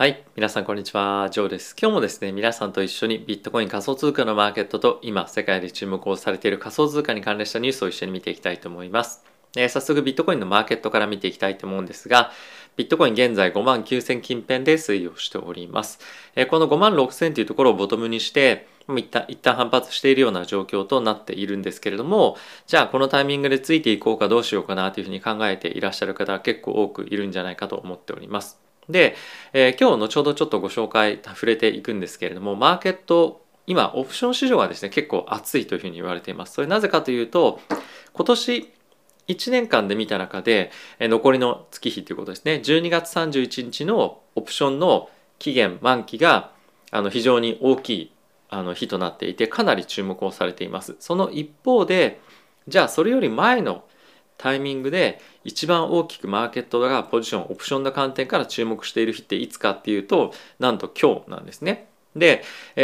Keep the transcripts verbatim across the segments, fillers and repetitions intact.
はい。皆さん、こんにちは。ジョーです。今日もですね、皆さんと一緒にビットコイン仮想通貨のマーケットと今、世界で注目をされている仮想通貨に関連したニュースを一緒に見ていきたいと思います。えー、早速、ビットコインのマーケットから見ていきたいと思うんですが、ビットコイン現在ごまんきゅうせん近辺で推移をしております。えー、このごまんろくせんというところをボトムにして、一旦、一旦反発しているような状況となっているんですけれども、じゃあこのタイミングでついていこうかどうしようかなというふうに考えていらっしゃる方は結構多くいるんじゃないかと思っております。で、えー、今日後ほどちょっとご紹介触れていくんですけれども、マーケット今オプション市場がですね結構熱いというふうに言われています。それなぜかというと、今年いちねんかんで見た中で、えー、残りの月日ということですね、じゅうにがつさんじゅういちにちのオプションの期限満期があの非常に大きいあの日となっていて、かなり注目をされています。その一方で、じゃあそれより前のタイミングで一番大きくマーケットがポジションオプションの観点から注目している日っていつかっていうと、なんと今日なんですね。で、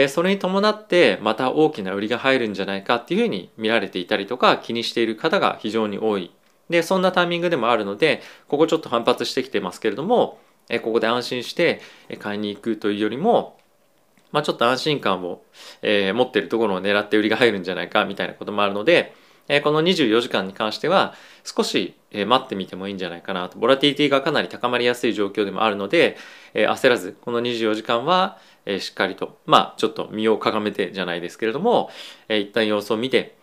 それに伴ってまた大きな売りが入るんじゃないかっていうふうに見られていたりとか、気にしている方が非常に多い。で、そんなタイミングでもあるので、ここちょっと反発してきてますけれども、ここで安心して買いに行くというよりも、まあ、ちょっと安心感を持っているところを狙って売りが入るんじゃないかみたいなこともあるので、このにじゅうよじかんに関しては少し待ってみてもいいんじゃないかなと。ボラティリティがかなり高まりやすい状況でもあるので、焦らずこのにじゅうよじかんはしっかりと、まあちょっと身をかがめてじゃないですけれども、一旦様子を見て、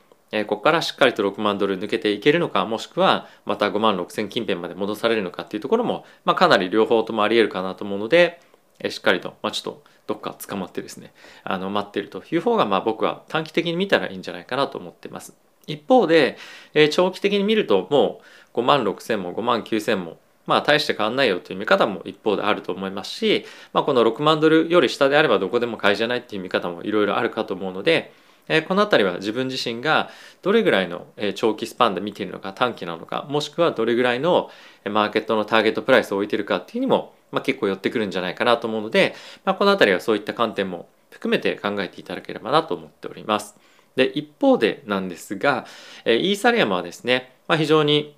ここからしっかりとろくまんドル抜けていけるのか、もしくはまたごまんろくせん近辺まで戻されるのかっていうところも、まあかなり両方ともあり得るかなと思うので、しっかりと、まあ、ちょっとどっか捕まってですね、あの待ってるという方が、まあ僕は短期的に見たらいいんじゃないかなと思っています。一方で、えー、長期的に見ると、もうごまんろくせんもごまんきゅうせんも、まあ大して変わんないよという見方も一方であると思いますし、まあこのろくまんドルより下であればどこでも買いじゃないっていう見方もいろいろあるかと思うので、えー、このあたりは自分自身がどれぐらいの長期スパンで見ているのか、短期なのか、もしくはどれぐらいのマーケットのターゲットプライスを置いているかっていうにも、まあ結構寄ってくるんじゃないかなと思うので、まあこのあたりはそういった観点も含めて考えていただければなと思っております。で、一方でなんですが、イーサリアムはですね、まあ、非常に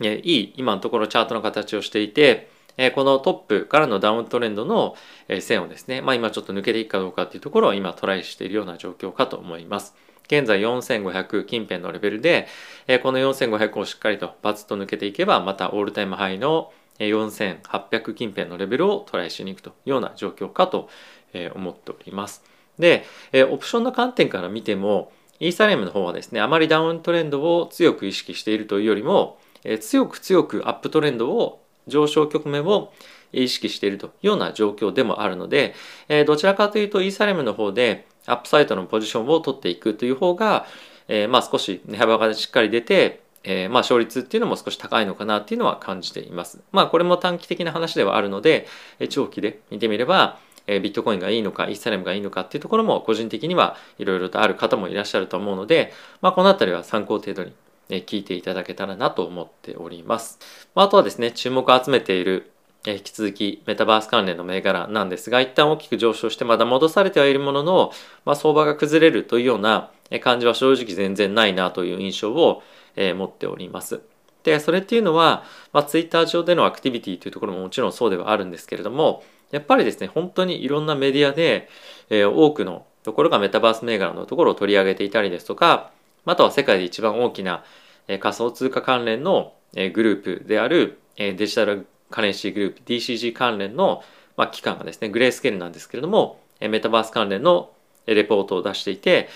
いい今のところチャートの形をしていて、このトップからのダウントレンドの線をですね、まあ、今ちょっと抜けていくかどうかっていうところを今トライしているような状況かと思います。現在よんせんごひゃく近辺のレベルで、このよんせんごひゃくをしっかりとバツッと抜けていけば、またオールタイムハイのよんせんはっぴゃく近辺のレベルをトライしに行くというような状況かと思っております。で、オプションの観点から見ても、イーサリアムの方はですね、あまりダウントレンドを強く意識しているというよりも、強く強くアップトレンドを、上昇局面を意識しているというような状況でもあるので、どちらかというとイーサリアムの方でアップサイドのポジションを取っていくという方が、まあ少し値幅がしっかり出て、えー、まあ勝率っていうのも少し高いのかなっていうのは感じています。まあこれも短期的な話ではあるので、長期で見てみれば、ビットコインがいいのかイーサリアムがいいのかっていうところも個人的にはいろいろとある方もいらっしゃると思うので、まあこのあたりは参考程度に聞いていただけたらなと思っております。あとはですね、注目を集めている引き続きメタバース関連の銘柄なんですが、一旦大きく上昇してまだ戻されてはいるものの、まあ、相場が崩れるというような感じは正直全然ないなという印象を持っております。で、それっていうのは、まあ、Twitter 上でのアクティビティというところももちろんそうではあるんですけれども、やっぱりですね、本当にいろんなメディアで多くのところがメタバース銘柄のところを取り上げていたりですとか、または世界で一番大きな仮想通貨関連のグループであるデジタルカレンシーグループ ディーシージー 関連の機関がですね、グレースケールなんですけれども、メタバース関連のレポートを出していて、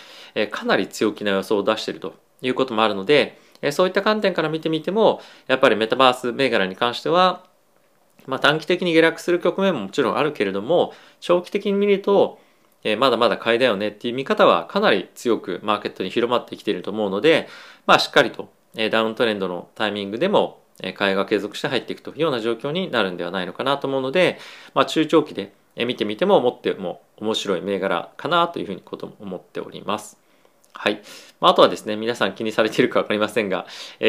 かなり強気な予想を出しているということもあるので、そういった観点から見てみても、やっぱりメタバース銘柄に関しては、まあ、短期的に下落する局面ももちろんあるけれども、長期的に見るとまだまだ買いだよねっていう見方はかなり強くマーケットに広まってきていると思うので、まあしっかりとダウントレンドのタイミングでも買いが継続して入っていくというような状況になるんではないのかなと思うので、まあ、中長期で見てみても持っても面白い銘柄かなというふうにことも思っております。はい。あとはですね、皆さん気にされているか分かりませんが、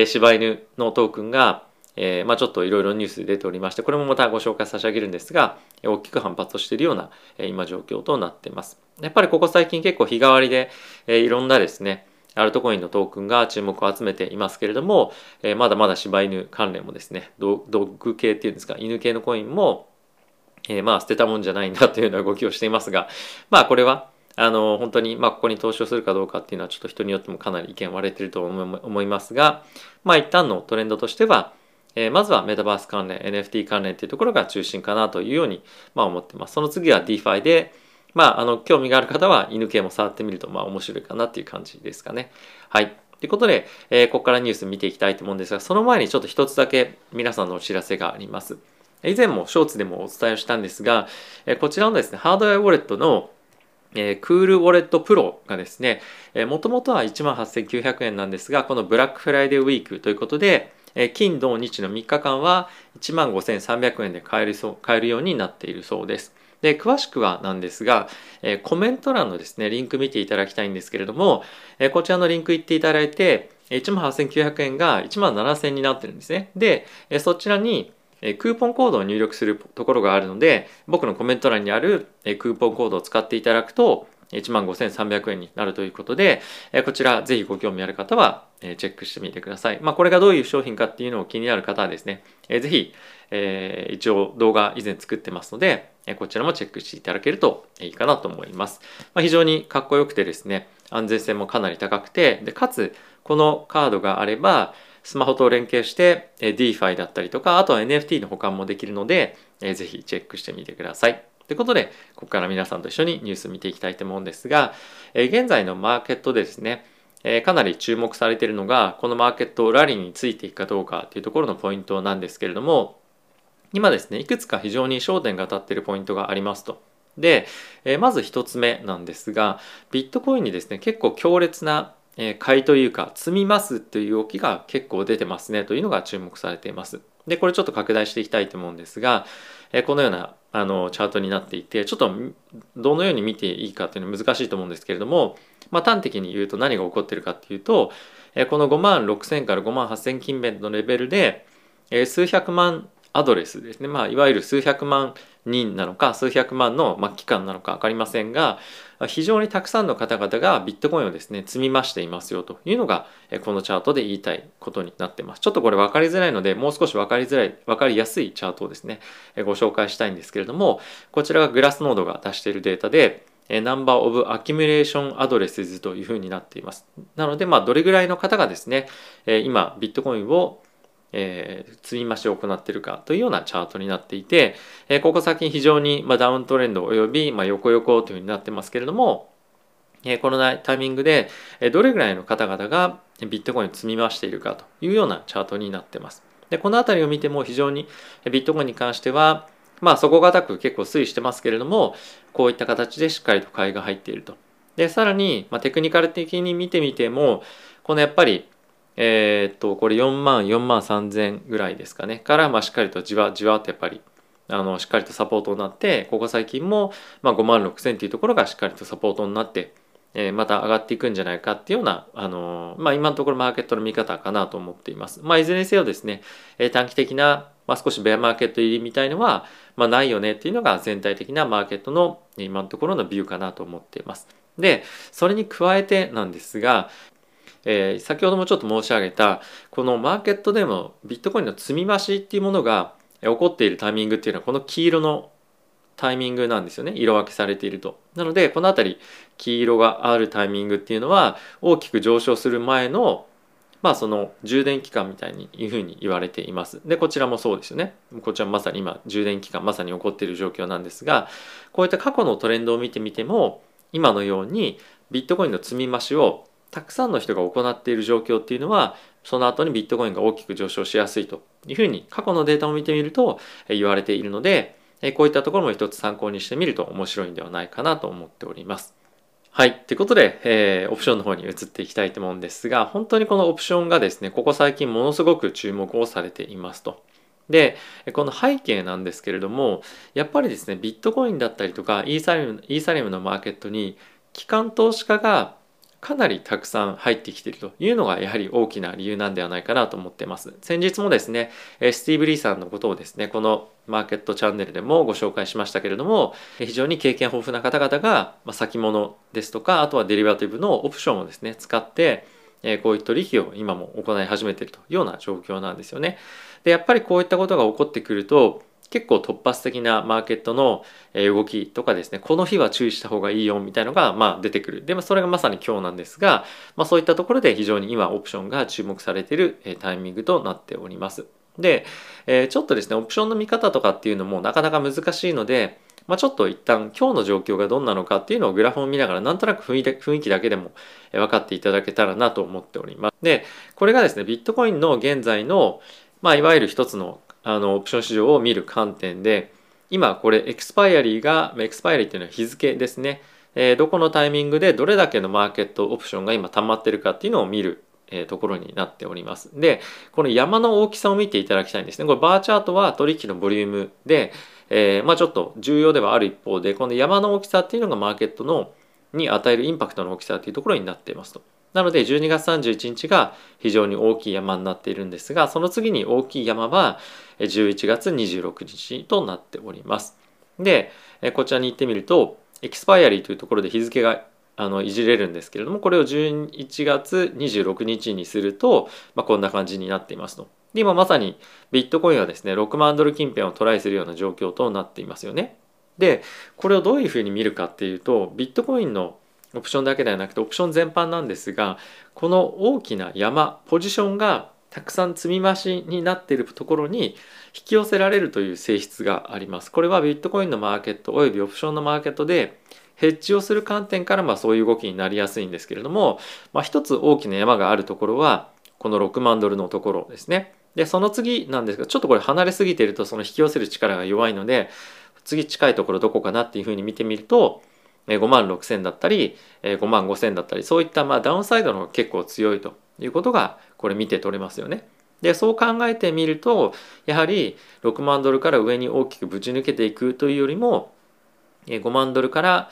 柴犬のトークンがえー、まあちょっといろいろニュースで出ておりまして、これもまたご紹介差し上げるんですが、大きく反発をしているような今状況となっています。やっぱりここ最近結構日替わりでいろんなですね、アルトコインのトークンが注目を集めていますけれども、まだまだ柴犬関連もですね、ドッグ系っていうんですか、犬系のコインもえー、まあ捨てたもんじゃないんだというような動きをしていますが、まあこれはあの本当にまあここに投資をするかどうかっていうのはちょっと人によってもかなり意見割れてると思いますが、まあ一旦のトレンドとしては、えー、まずはメタバース関連、エヌエフティー 関連っていうところが中心かなというようにまあ思ってます。その次は DeFi で、まああの興味がある方は犬系も触ってみるとまあ面白いかなっていう感じですかね。はい。ということで、えー、ここからニュース見ていきたいと思うんですが、その前にちょっと一つだけ皆さんのお知らせがあります。以前もショーツでもお伝えをしたんですが、えー、こちらのですね、ハードウェアウォレットのえー、クールウォレットプロがですね、えー、もともとはいちまんはっせんきゅうひゃくえんなんですが、このブラックフライデーウィークということで、えー、金土日のみっかかんはいちまんごせんさんびゃくえんで買えるそう、買えるようになっているそうです。で、詳しくはなんですが、えー、コメント欄のですね、リンク見ていただきたいんですけれども、えー、こちらのリンク行っていただいて、いちまんはっせんきゅうひゃくえんがいちまんななせんえんになってるんですね。で、えー、そちらにクーポンコードを入力するところがあるので、僕のコメント欄にあるクーポンコードを使っていただくと いちまんごせんさんびゃくえんになるということで、こちらぜひご興味ある方はチェックしてみてください。まあこれがどういう商品かっていうのを気になる方はですね、ぜひ一応動画以前作ってますので、こちらもチェックしていただけるといいかなと思います。まあ、非常にかっこよくてですね、安全性もかなり高くて、でかつこのカードがあればスマホと連携して DeFi だったりとか、あとは エヌエフティー の保管もできるので、ぜひチェックしてみてください。ということで、ここから皆さんと一緒にニュース見ていきたいと思うんですが、現在のマーケットでですね、かなり注目されているのが、このマーケットラリーについていくかどうかというところのポイントなんですけれども、今ですね、いくつか非常に焦点が立っているポイントがありますと。で、まず一つ目なんですが、ビットコインにですね、結構強烈な買いというか積みますという動きが結構出てますねというのが注目されています。で、これちょっと拡大していきたいと思うんですが、このようなあのチャートになっていて、ちょっとどのように見ていいかというのは難しいと思うんですけれども、まあ端的に言うと何が起こっているかっていうと、このごまんろくせんからごまんはっせん近辺のレベルで数百万アドレスですね、まあいわゆる数百万人なのか数百万の期間なのか分かりませんが、非常にたくさんの方々がビットコインをですね積み増していますよというのがこのチャートで言いたいことになってます。ちょっとこれ分かりづらいので、もう少し分かりづらい分かりやすいチャートをですねご紹介したいんですけれども、こちらがグラスノードが出しているデータで、ナンバーオブアキュミレーションアドレスズというふうになっています。なので、まあどれぐらいの方がですね今ビットコインをえー、積み増しを行っているかというようなチャートになっていて、えー、ここ最近非常に、まあ、ダウントレンドおよび、まあ、横横というふうになってますけれども、えー、このタイミングでどれぐらいの方々がビットコインを積み増しているかというようなチャートになってます。で、この辺りを見ても非常にビットコインに関しては、まあ、底堅く結構推移してますけれども、こういった形でしっかりと買いが入っていると。で、さらに、まあ、テクニカル的に見てみても、このやっぱりえっとこれよんまんよんまんさんぜんぐらいですかねから、まあ、しっかりとじわじわとやっぱりあのしっかりとサポートになって、ここ最近も、まあ、ごまんろくせんというところがしっかりとサポートになって、えー、また上がっていくんじゃないかっていうような、あのーまあ、今のところマーケットの見方かなと思っています。まあ、いずれにせよですね、えー、短期的な、まあ、少しベアマーケット入りみたいのは、まあ、ないよねっていうのが全体的なマーケットの今のところのビューかなと思っています。で、それに加えてなんですが、えー、先ほどもちょっと申し上げた、このマーケットでもビットコインの積み増しっていうものが起こっているタイミングっていうのは、この黄色のタイミングなんですよね。色分けされていると。なので、この辺り黄色があるタイミングっていうのは大きく上昇する前の、まあその充電期間みたいにいうふうに言われています。で、こちらもそうですよね。こちらまさに今充電期間まさに起こっている状況なんですが、こういった過去のトレンドを見てみても、今のようにビットコインの積み増しをたくさんの人が行っている状況っていうのは、その後にビットコインが大きく上昇しやすいというふうに過去のデータを見てみると言われているので、こういったところも一つ参考にしてみると面白いんではないかなと思っております。はい、ということで、えー、オプションの方に移っていきたいと思うんですが、本当にこのオプションがですね、ここ最近ものすごく注目をされていますと。で、この背景なんですけれども、やっぱりですね、ビットコインだったりとかイーサリアム、イーサリアムのマーケットに機関投資家がかなりたくさん入ってきているというのが、やはり大きな理由なんではないかなと思っています。先日もですね、スティーブ・リーさんのことをですね、このマーケットチャンネルでもご紹介しましたけれども、非常に経験豊富な方々が先物ですとか、あとはデリバティブのオプションをですね使ってこういう取引を今も行い始めているというような状況なんですよね。で、やっぱりこういったことが起こってくると、結構突発的なマーケットの動きとかですね、この日は注意した方がいいよみたいのがまあ出てくる。で、それがまさに今日なんですが、まあ、そういったところで非常に今オプションが注目されているタイミングとなっております。で、ちょっとですね、オプションの見方とかっていうのもなかなか難しいので、まあ、ちょっと一旦今日の状況がどんなのかっていうのをグラフを見ながらなんとなく雰囲気だけでも分かっていただけたらなと思っております。で、これがですね、ビットコインの現在の、まあ、いわゆる一つのあのオプション市場を見る観点で、今これエクスパイアリーが、エクスパイアリーっていうのは日付ですね、えー、どこのタイミングでどれだけのマーケットオプションが今溜まってるかっていうのを見るところになっております。で、この山の大きさを見ていただきたいんですね。これバーチャートは取引のボリュームで、えー、まあちょっと重要ではある一方で、この山の大きさっていうのがマーケットのに与えるインパクトの大きさっていうところになっていますと。なのでじゅうにがつさんじゅういちにちが非常に大きい山になっているんですが、その次に大きい山はじゅういちがつにじゅうろくにちとなっております。で、こちらに行ってみるとエキスパイアリーというところで日付があのいじれるんですけれども、これをじゅういちがつにじゅうろくにちにすると、まあ、こんな感じになっていますと。で、今まさにビットコインはですねろくまんドル近辺をトライするような状況となっていますよね。で、これをどういうふうに見るかっていうと、ビットコインのオプションだけではなくてオプション全般なんですが、この大きな山ポジションがたくさん積み増しになっているところに引き寄せられるという性質があります。これはビットコインのマーケットおよびオプションのマーケットでヘッジをする観点からまあそういう動きになりやすいんですけれども、まあ、一つ大きな山があるところはこのろくまんドルのところですね。で、その次なんですが、ちょっとこれ離れすぎているとその引き寄せる力が弱いので、次近いところどこかなっていうふうに見てみるとごまんろくせんだったりごまんごせんだったり、そういったまあダウンサイドの方が結構強いということがこれ見て取れますよね。で、そう考えてみるとやはりろくまんドルから上に大きくぶち抜けていくというよりもごまんドルから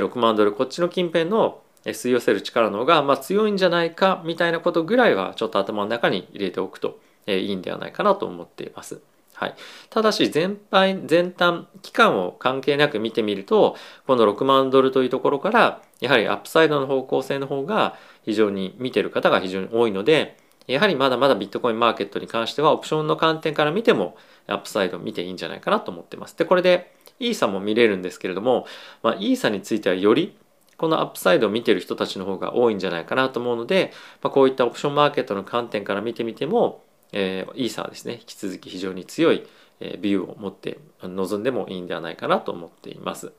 ろくまんドルこっちの近辺の吸い寄せる力の方がまあ強いんじゃないかみたいなことぐらいはちょっと頭の中に入れておくといいんではないかなと思っています。はい、ただし全般全端期間を関係なく見てみると、このろくまんドルというところからやはりアップサイドの方向性の方が非常に見てる方が非常に多いので、やはりまだまだビットコインマーケットに関してはオプションの観点から見てもアップサイド見ていいんじゃないかなと思ってます。で、これでイーサも見れるんですけれども、まあ、イーサについてはよりこのアップサイドを見てる人たちの方が多いんじゃないかなと思うので、まあ、こういったオプションマーケットの観点から見てみてもえー、イーサーですね、引き続き非常に強いビューを持って臨んでもいいんではないかなと思っています。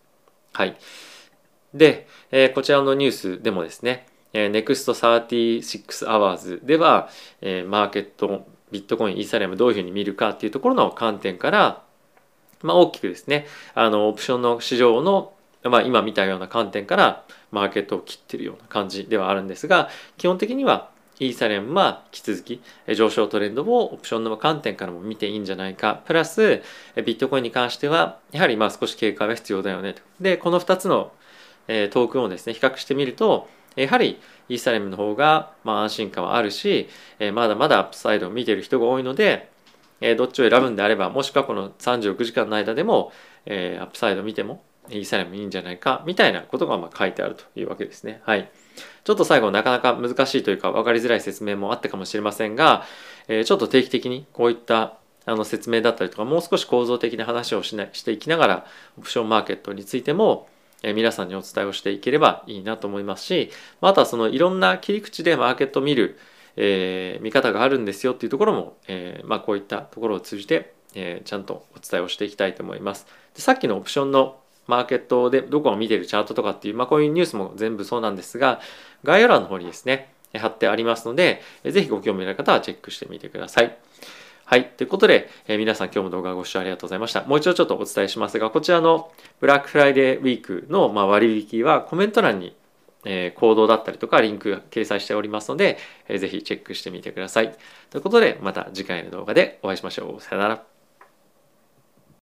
はい。で、えー、こちらのニュースでもですね、えー、ネクストサーティシックスアワーズ では、えー、マーケット、ビットコイン、イーサリアムどういうふうに見るかっていうところの観点から、まあ、大きくですね、あのオプションの市場の、まあ、今見たような観点からマーケットを切ってるような感じではあるんですが、基本的にはイーサリアムは引き続き上昇トレンドをオプションの観点からも見ていいんじゃないか。プラスビットコインに関してはやはりまあ少し警戒が必要だよねと。で、このふたつのトークンをですね比較してみると、やはりイーサリアムの方がまあ安心感はあるし、まだまだアップサイドを見ている人が多いので、どっちを選ぶんであれば、もしくはこのさんじゅうろくじかんの間でもアップサイドを見てもイーサリアムいいんじゃないかみたいなことがまあ書いてあるというわけですね。はい。ちょっと最後なかなか難しいというか分かりづらい説明もあったかもしれませんが、えー、ちょっと定期的にこういったあの説明だったりとか、もう少し構造的な話をしなしていきながらオプションマーケットについても、えー、皆さんにお伝えをしていければいいなと思いますし、またそのいろんな切り口でマーケットを見る、えー、見方があるんですよっていうところも、えーまあ、こういったところを通じて、えー、ちゃんとお伝えをしていきたいと思います。で、さっきのオプションのマーケットでどこを見ているチャートとかっていう、まあ、こういうニュースも全部そうなんですが、概要欄の方にですね貼ってありますので、ぜひご興味のある方はチェックしてみてください。はい。ということで、えー、皆さん今日も動画ご視聴ありがとうございました。もう一度ちょっとお伝えしますが、こちらのブラックフライデーウィークのまあ割引はコメント欄にえー、行動だったりとかリンクが掲載しておりますので、えー、ぜひチェックしてみてください。ということで、また次回の動画でお会いしましょう。さよなら。